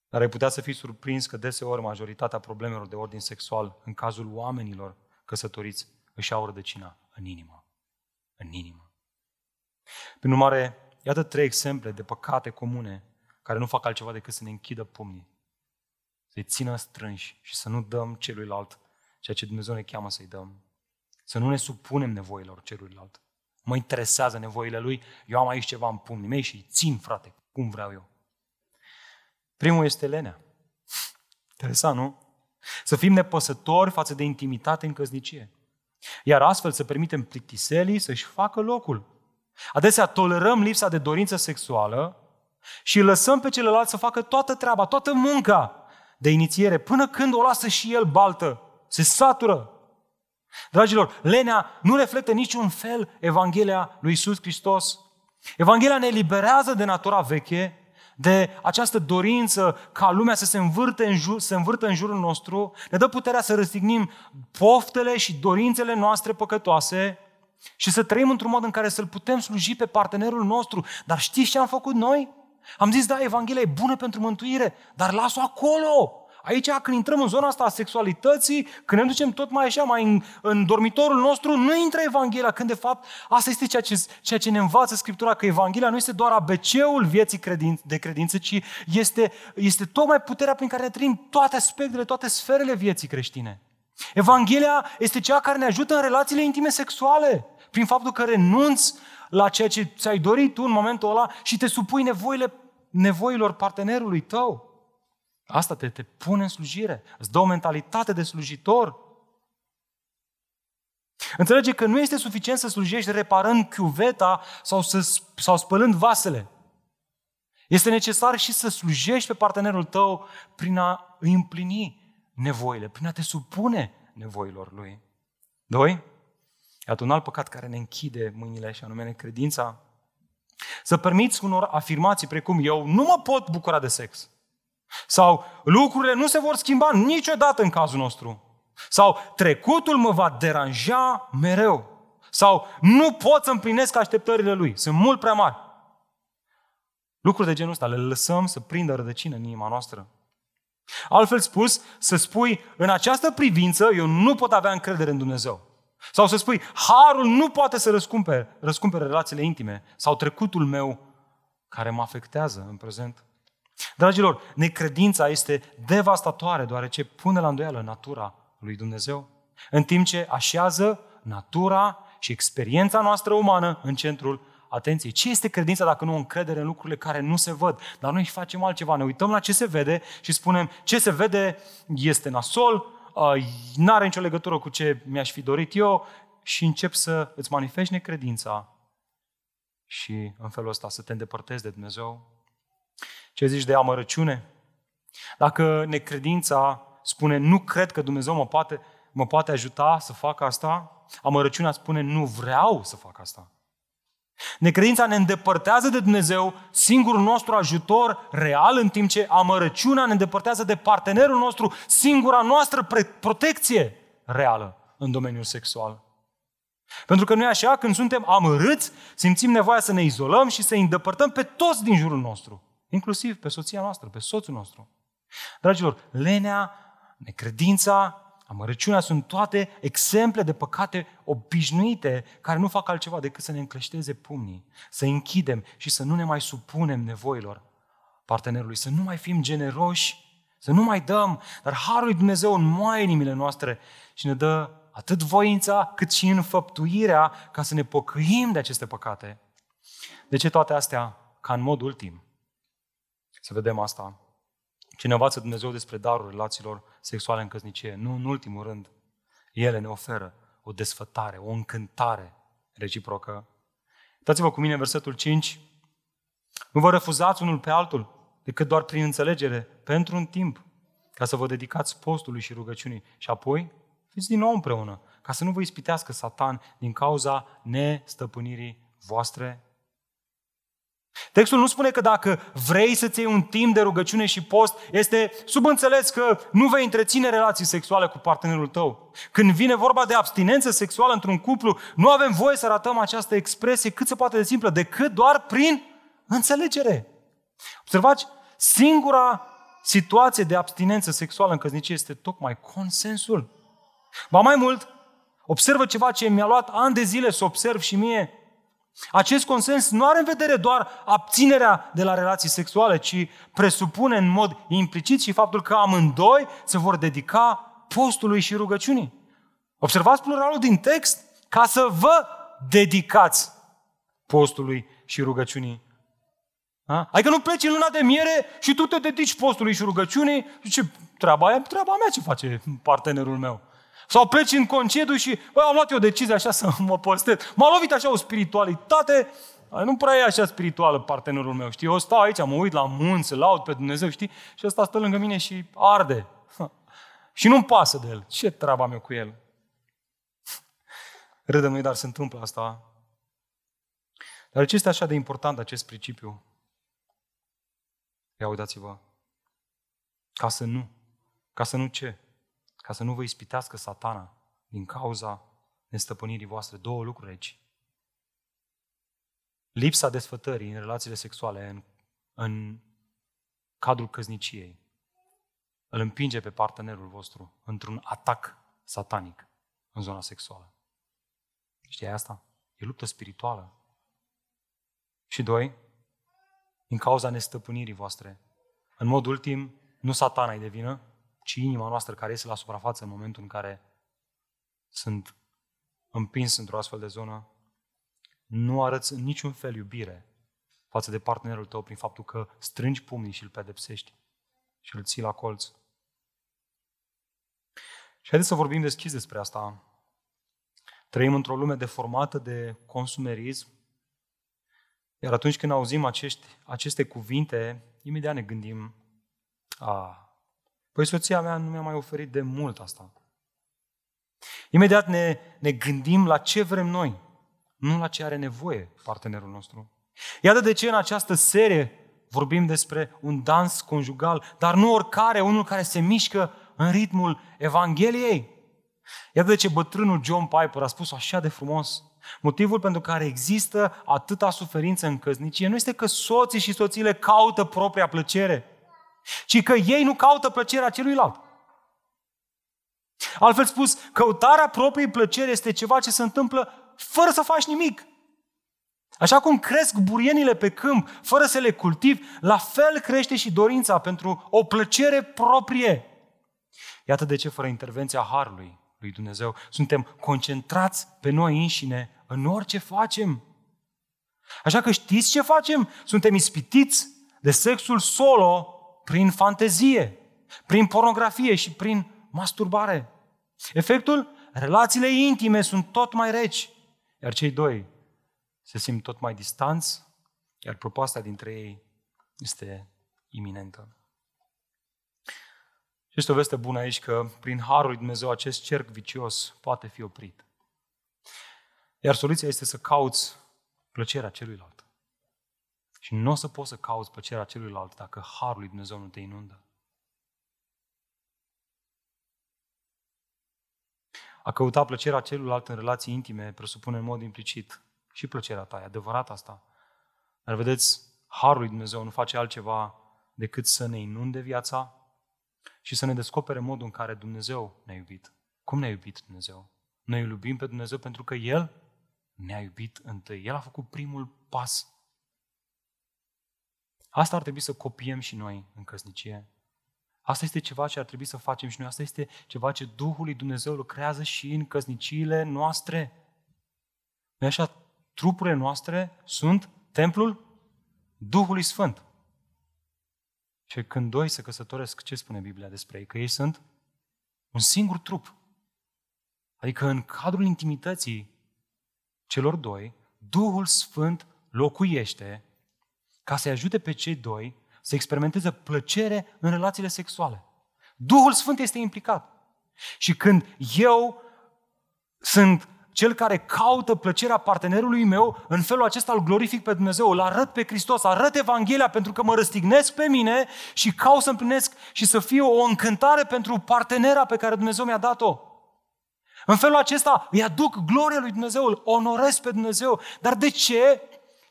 dar ai putea să fii surprins că deseori majoritatea problemelor de ordin sexual în cazul oamenilor căsătoriți își au rădăcina în inimă. În inimă. Prin urmare, iată trei exemple de păcate comune care nu fac altceva decât să ne închidă pumnii, să-i țină strânși și să nu dăm celuilalt ceea ce Dumnezeu ne cheamă să-i dăm. Să nu ne supunem nevoilor celuilalt. Mă interesează nevoile lui, eu am aici ceva în pumnii mei și îi țin, frate, cum vreau eu. Primul este lenea. Interesant, nu? Să fim nepăsători față de intimitate în căsnicie. Iar astfel să permitem plictiselii să-și facă locul. Adesea tolerăm lipsa de dorință sexuală și lăsăm pe celălalt să facă toată treaba, toată munca de inițiere, până când o lasă și el baltă, se satură. Dragilor, lenea nu reflectă niciun fel Evanghelia lui Iisus Hristos. Evanghelia ne eliberează de natura veche, de această dorință ca lumea să se învârte în, jur, se învârte în jurul nostru, ne dă puterea să răstignim poftele și dorințele noastre păcătoase și să trăim într-un mod în care să-l putem sluji pe partenerul nostru. Dar știți ce am făcut noi? Am zis, da, Evanghelia e bună pentru mântuire, dar las-o acolo! Aici, când intrăm în zona asta a sexualității, când ne ducem tot mai așa, mai în, în dormitorul nostru, nu intră Evanghelia, când de fapt asta este ceea ce, ceea ce ne învață Scriptura, că Evanghelia nu este doar A B C-ul vieții credin, de credință, ci este, este tocmai puterea prin care ne trăim toate aspectele, toate sferele vieții creștine. Evanghelia este cea care ne ajută în relațiile intime sexuale, prin faptul că renunți la ceea ce ți-ai dorit tu în momentul ăla și te supui nevoile, nevoilor partenerului tău. Asta te, te pune în slujire, îți dă o mentalitate de slujitor. Înțelege că nu este suficient să slujești reparând chiuveta sau, să, sau spălând vasele. Este necesar și să slujești pe partenerul tău prin a îi împlini nevoile, prin a te supune nevoilor lui. Doi, iată un alt păcat care ne închide mâinile, și anume necredința. Să permiți unor afirmații precum eu nu mă pot bucura de sex. Sau lucrurile nu se vor schimba niciodată în cazul nostru. Sau trecutul mă va deranja mereu. Sau nu pot să împlinesc așteptările lui. Sunt mult prea mari. Lucruri de genul ăsta le lăsăm să prindă rădăcină în inima noastră. Altfel spus, să spui, în această privință eu nu pot avea încredere în Dumnezeu. Sau să spui, harul nu poate să răscumpere, răscumpere relațiile intime. Sau trecutul meu care mă afectează în prezent. Dragilor, necredința este devastatoare, deoarece pune la îndoială natura lui Dumnezeu, în timp ce așează natura și experiența noastră umană în centrul atenției. Ce este credința dacă nu o încredere în lucrurile care nu se văd? Dar noi facem altceva, ne uităm la ce se vede și spunem ce se vede este nasol, n-are nicio legătură cu ce mi-aș fi dorit eu și încep să îți manifesti necredința și în felul ăsta să te îndepărtezi de Dumnezeu. Ce zici de amărăciune? Dacă necredința spune, nu cred că Dumnezeu mă poate, mă poate ajuta să fac asta, amărăciunea spune, nu vreau să fac asta. Necredința ne îndepărtează de Dumnezeu, singurul nostru ajutor real, în timp ce amărăciunea ne îndepărtează de partenerul nostru, singura noastră protecție reală în domeniul sexual. Pentru că nu e așa, când suntem amărâți, simțim nevoia să ne izolăm și să îi îndepărtăm pe toți din jurul nostru. Inclusiv pe soția noastră, pe soțul nostru. Dragilor, lenea, necredința, amărăciunea sunt toate exemple de păcate obișnuite care nu fac altceva decât să ne încleșteze pumnii, să închidem și să nu ne mai supunem nevoilor partenerului, să nu mai fim generoși, să nu mai dăm, dar harul lui Dumnezeu înmoaie inimile noastre și ne dă atât voința cât și înfăptuirea ca să ne pocăim de aceste păcate. De ce toate astea? Ca în mod ultim să vedem asta. Ce ne învață Dumnezeu despre darul relațiilor sexuale în căsnicie? Nu în ultimul rând, ele ne oferă o desfătare, o încântare reciprocă. Uitați-vă cu mine versetul cinci. Nu vă refuzați unul pe altul, decât doar prin înțelegere, pentru un timp, ca să vă dedicați postului și rugăciunii. Și apoi fiți din nou împreună, ca să nu vă ispitească Satan din cauza nestăpânirii voastre. Textul nu spune că dacă vrei să-ți iei un timp de rugăciune și post, este subînțeles că nu vei întreține relații sexuale cu partenerul tău. Când vine vorba de abstinență sexuală într-un cuplu, nu avem voie să ratăm această expresie cât se poate de simplă, decât doar prin înțelegere. Observați, singura situație de abstinență sexuală în căsnicie este tocmai consensul. Ba mai mult, observă ceva ce mi-a luat ani de zile să observ și mie. Acest consens nu are în vedere doar abținerea de la relații sexuale, ci presupune în mod implicit și faptul că amândoi se vor dedica postului și rugăciunii. Observați pluralul din text, ca să vă dedicați postului și rugăciunii. A? Adică nu pleci în luna de miere și tu te dedici postului și rugăciunii, zice, treaba aia, treaba mea ce face partenerul meu. Sau pleci în concediu și, bă, am luat eu decizie așa să mă postez. M-a lovit așa o spiritualitate, nu prea e așa spirituală partenerul meu, știi? Eu stau aici, mă uit la munți, laud pe Dumnezeu, știi? Și ăsta stă lângă mine și arde. Ha. Și nu-mi pasă de el. Ce treaba mea cu el? Râdem noi, dar se întâmplă asta. Dar ce este așa de important acest principiu? Ia uitați-vă. Ca să nu. Ca să nu ce? Ca să nu vă ispitească Satana din cauza nestăpânirii voastre. Două lucruri aici. Lipsa desfătării în relațiile sexuale, în, în cadrul căsniciei, îl împinge pe partenerul vostru într-un atac satanic în zona sexuală. Știi asta? E luptă spirituală. Și doi, din cauza nestăpânirii voastre. În mod ultim, nu Satana-i de vină, ci inima noastră care iese la suprafață în momentul în care sunt împins într-o astfel de zonă. Nu arăți în niciun fel iubire față de partenerul tău prin faptul că strângi pumnii și îl pedepsești și îl ții la colț. Și haideți să vorbim deschis despre asta. Trăim într-o lume deformată de consumerism, iar atunci când auzim acești, aceste cuvinte, imediat ne gândim, a, păi soția mea nu mi-a mai oferit de mult asta. Imediat ne, ne gândim la ce vrem noi, nu la ce are nevoie partenerul nostru. Iată de ce în această serie vorbim despre un dans conjugal, dar nu oricare, unul care se mișcă în ritmul Evangheliei. Iată de ce bătrânul John Piper a spus așa de frumos. Motivul pentru care există atâta suferință în căsnicie nu este că soții și soțiile caută propria plăcere, ci că ei nu caută plăcerea celuilalt. Altfel spus, căutarea propriei plăceri este ceva ce se întâmplă fără să faci nimic. Așa cum cresc burienile pe câmp, fără să le cultivi, la fel crește și dorința pentru o plăcere proprie. Iată de ce, fără intervenția Harului lui Dumnezeu, suntem concentrați pe noi înșine în orice facem. Așa că știți ce facem? Suntem ispitiți de sexul solo prin fantezie, prin pornografie și prin masturbare. Efectul? Relațiile intime sunt tot mai reci, iar cei doi se simt tot mai distanți, iar propastia dintre ei este iminentă. Și este o veste bună aici că prin Harul lui Dumnezeu acest cerc vicios poate fi oprit. Iar soluția este să cauți plăcerea celuilalt. Și nu o să poți să cauți plăcerea celuilalt dacă Harul lui Dumnezeu nu te inundă. A căuta plăcerea celuilalt în relații intime presupune în mod implicit și plăcerea ta, e adevărat asta. Dar vedeți, Harul lui Dumnezeu nu face altceva decât să ne inunde viața și să ne descopere modul în care Dumnezeu ne-a iubit. Cum ne-a iubit Dumnezeu? Noi îl iubim pe Dumnezeu pentru că El ne-a iubit întâi. El a făcut primul pas. Asta ar trebui să copiem și noi în căsnicie. Asta este ceva ce ar trebui să facem și noi. Asta este ceva ce Duhul lui Dumnezeu lucrează și în căsniciile noastre. Noi așa trupurile noastre sunt templul Duhului Sfânt. Și când doi se căsătoresc, ce spune Biblia despre ei? Că ei sunt un singur trup. Adică în cadrul intimității celor doi, Duhul Sfânt locuiește ca să-i ajute pe cei doi să experimenteze plăcere în relațiile sexuale. Duhul Sfânt este implicat. Și când eu sunt cel care caută plăcerea partenerului meu, în felul acesta îl glorific pe Dumnezeu, îl arăt pe Hristos, arăt Evanghelia pentru că mă răstignesc pe mine și caut să împlinesc și să fiu o încântare pentru partenera pe care Dumnezeu mi-a dat-o. În felul acesta îi aduc gloria lui Dumnezeu, îl onorez pe Dumnezeu. Dar de ce?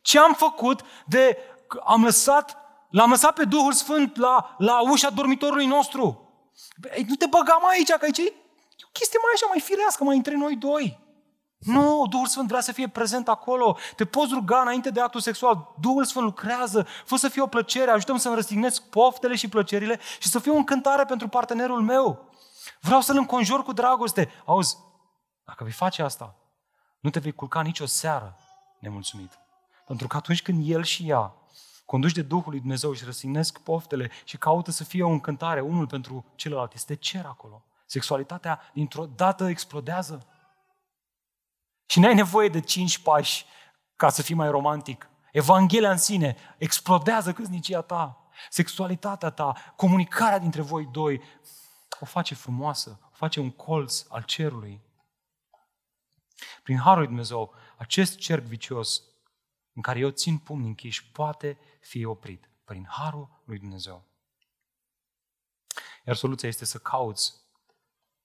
Ce am făcut de... Am lăsat, l-am lăsat pe Duhul Sfânt la, la ușa dormitorului nostru. Ei, nu te băgam aici, că aici e o chestie mai așa, mai firească, mai între noi doi. Nu, Duhul Sfânt vrea să fie prezent acolo. Te poți ruga înainte de actul sexual. Duhul Sfânt lucrează. Fă să fie o plăcere. Ajută-mi să-mi răstignesc poftele și plăcerile și să fiu o încântare pentru partenerul meu. Vreau să-l înconjur cu dragoste. Auzi, dacă vei face asta, nu te vei culca nicio seară nemulțumit. Pentru că atunci când el și ea, conduși de Duhul lui Dumnezeu, își răstignesc poftele și caută să fie o încântare unul pentru celălalt, este cer acolo. Sexualitatea dintr-o dată explodează. Și n-ai nevoie de cinci pași ca să fii mai romantic. Evanghelia în sine explodează căsnicia ta, sexualitatea ta, comunicarea dintre voi doi. O face frumoasă, o face un colț al cerului. Prin harul lui Dumnezeu, acest cerc vicios în care eu țin pumnii închiși poate fi oprit prin harul lui Dumnezeu. Iar soluția este să cauți,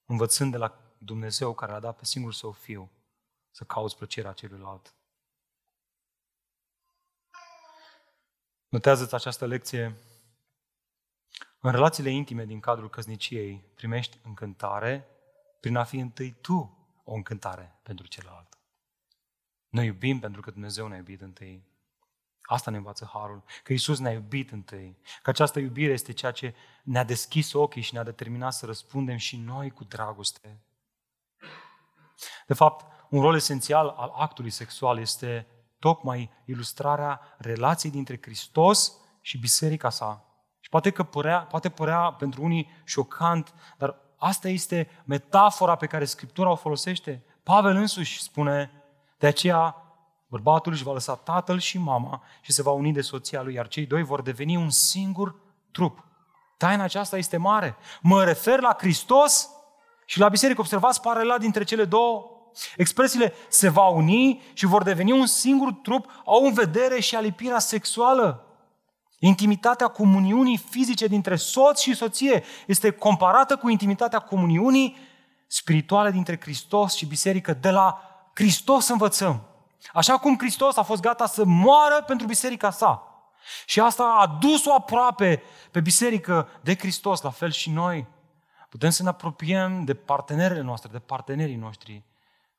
învățând de la Dumnezeu care l-a dat pe singurul său fiu, să cauți plăcerea celuilalt. Notează-ți această lecție. În relațiile intime din cadrul căsniciei primești încântare prin a fi întâi tu o încântare pentru celălalt. Noi iubim pentru că Dumnezeu ne-a iubit întâi. Asta ne învață harul, că Iisus ne-a iubit întâi, că această iubire este ceea ce ne-a deschis ochii și ne-a determinat să răspundem și noi cu dragoste. De fapt, un rol esențial al actului sexual este tocmai ilustrarea relației dintre Hristos și biserica sa. Și poate că părea, poate părea pentru unii șocant, dar asta este metafora pe care Scriptura o folosește. Pavel însuși spune, de aceea bărbatul își va lăsa tatăl și mama și se va uni de soția lui, iar cei doi vor deveni un singur trup. Taina aceasta este mare. Mă refer la Hristos și la biserică. Observați paralela dintre cele două. Expresiile se va uni și vor deveni un singur trup au în vedere și alipirea sexuală. Intimitatea comuniunii fizice dintre soț și soție este comparată cu intimitatea comuniunii spirituale dintre Hristos și biserică. De la Hristos învățăm. Așa cum Hristos a fost gata să moară pentru biserica sa și asta a dus-o aproape pe biserică de Hristos, la fel și noi putem să ne apropiem de partenerele noastre, de partenerii noștri,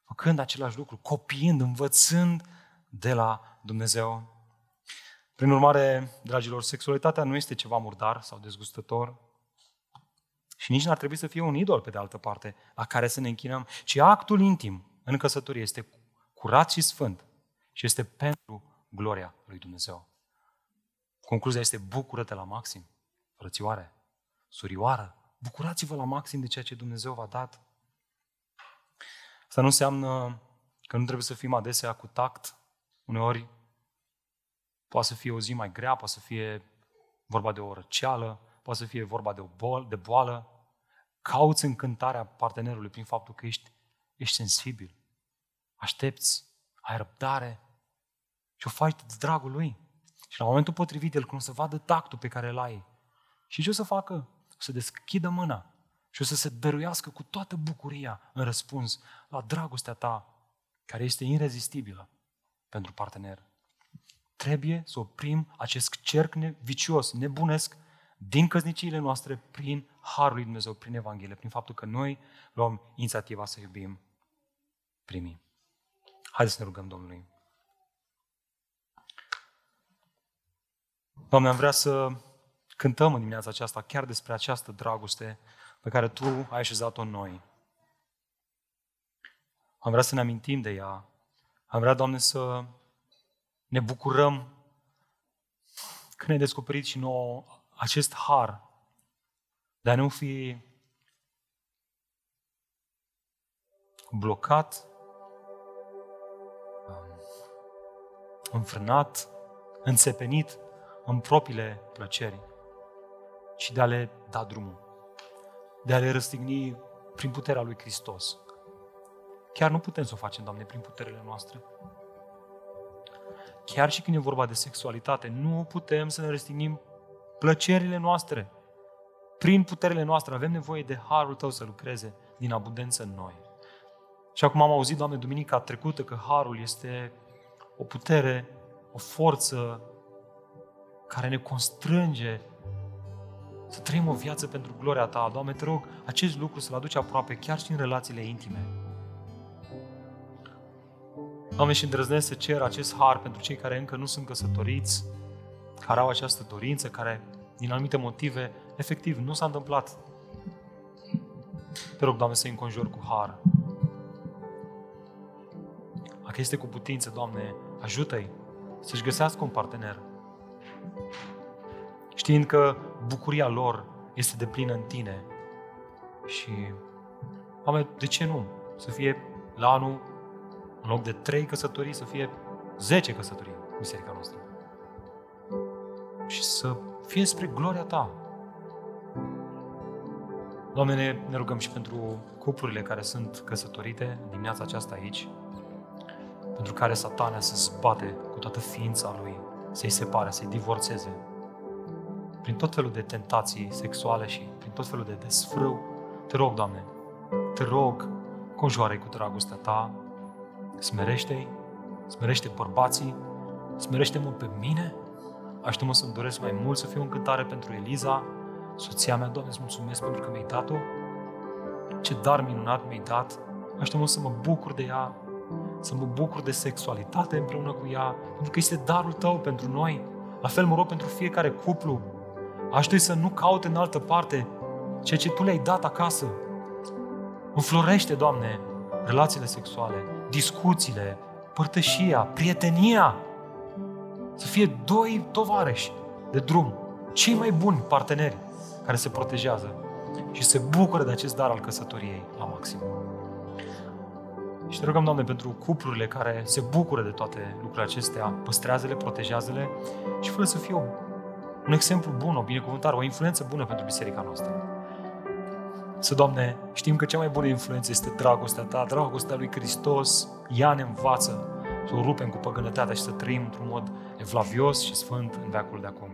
făcând același lucru, copiind, învățând de la Dumnezeu. Prin urmare, dragilor, sexualitatea nu este ceva murdar sau dezgustător și nici n-ar trebui să fie un idol, pe de altă parte, la care să ne închinăm, ci actul intim în căsătorie este curat și sfânt și este pentru gloria lui Dumnezeu. Concluzia este: bucură-te la maxim, frățioare, surioară, bucurați-vă la maxim de ceea ce Dumnezeu v-a dat. Asta nu înseamnă că nu trebuie să fim adesea cu tact. Uneori poate să fie o zi mai grea, poate să fie vorba de o răceală, poate să fie vorba de o bol, de boală. Cauți încântarea partenerului prin faptul că ești, ești sensibil, aștepți, ai răbdare și o faci de dragul lui. Și la momentul potrivit, el când o să vadă tactul pe care îl ai, și ce o să facă? O să deschidă mâna și o să se dăruiască cu toată bucuria în răspuns la dragostea ta, care este irezistibilă pentru partener. Trebuie să oprim acest cerc vicios, nebunesc, din căsniciile noastre, prin harul lui Dumnezeu, prin Evanghelie, prin faptul că noi luăm inițiativa să iubim primii. Haideți să ne rugăm Domnului. Doamne, am vrea să cântăm în dimineața aceasta chiar despre această dragoste pe care Tu ai așezat-o în noi. Am vrea să ne amintim de ea. Am vrea, Doamne, să ne bucurăm că ne-ai descoperit și nouă acest har de a nu fi blocat, înfrânat, înțepenit în propriile plăceri, ci de a le da drumul, de a le răstigni prin puterea lui Hristos. Chiar nu putem să o facem, Doamne, prin puterile noastre. Chiar și când e vorba de sexualitate, nu putem să ne răstignim plăcerile noastre prin puterile noastre. Avem nevoie de harul Tău să lucreze din abundență în noi. Și acum am auzit, Doamne, duminica trecută că harul este o putere, o forță care ne constrânge să trăim o viață pentru gloria Ta. Doamne, te rog, acest lucru să-l aduci aproape chiar și în relațiile intime. Doamne, și îndrăznesc să cer acest har pentru cei care încă nu sunt căsătoriți, care au această dorință, care din anumite motive efectiv nu s-a întâmplat. Te rog, Doamne, să-i înconjori cu har. Dacă este cu putință, Doamne, ajută-i să-și găsească un partener, știind că bucuria lor este deplină în Tine și, Doamne, de ce nu? Să fie la anul, în loc de trei căsătorii, să fie zece căsătorii în biserica noastră și să fie spre gloria Ta. Doamne, ne rugăm și pentru cuplurile care sunt căsătorite dimineața aceasta aici, pentru care Satana se zbate cu toată ființa lui să-i separe, să-i divorțeze, prin tot felul de tentații sexuale și prin tot felul de desfrâu. Te rog, Doamne, te rog, conjoară-i cu dragostea Ta, smerește-i, smerește bărbații, smerește-mă pe mine, aștept-mă să-mi doresc mai mult, să fiu în cântare pentru Eliza, soția mea. Doamne, îți mulțumesc pentru că mi-ai dat-o, ce dar minunat mi-ai dat, aștept-mă să mă bucur de ea, să mă bucur de sexualitate împreună cu ea, pentru că este darul Tău pentru noi. La fel mă rog pentru fiecare cuplu, aștept să nu caute în altă parte ceea ce Tu le-ai dat acasă. Înflorește, Doamne, relațiile sexuale, discuțiile, părtășia, prietenia, să fie doi tovarăși de drum, cei mai buni parteneri care se protejează și se bucură de acest dar al căsătoriei la maxim. Și te rugăm, Doamne, pentru cuplurile care se bucură de toate lucrurile acestea, păstrează-le, protejează-le și fă să fie o, un exemplu bun, o binecuvântare, o influență bună pentru biserica noastră. Să, Doamne, știm că cea mai bună influență este dragostea Ta, dragostea lui Hristos. Ea ne învață să o rupem cu păgânătatea și să trăim într-un mod evlavios și sfânt în veacul de acum.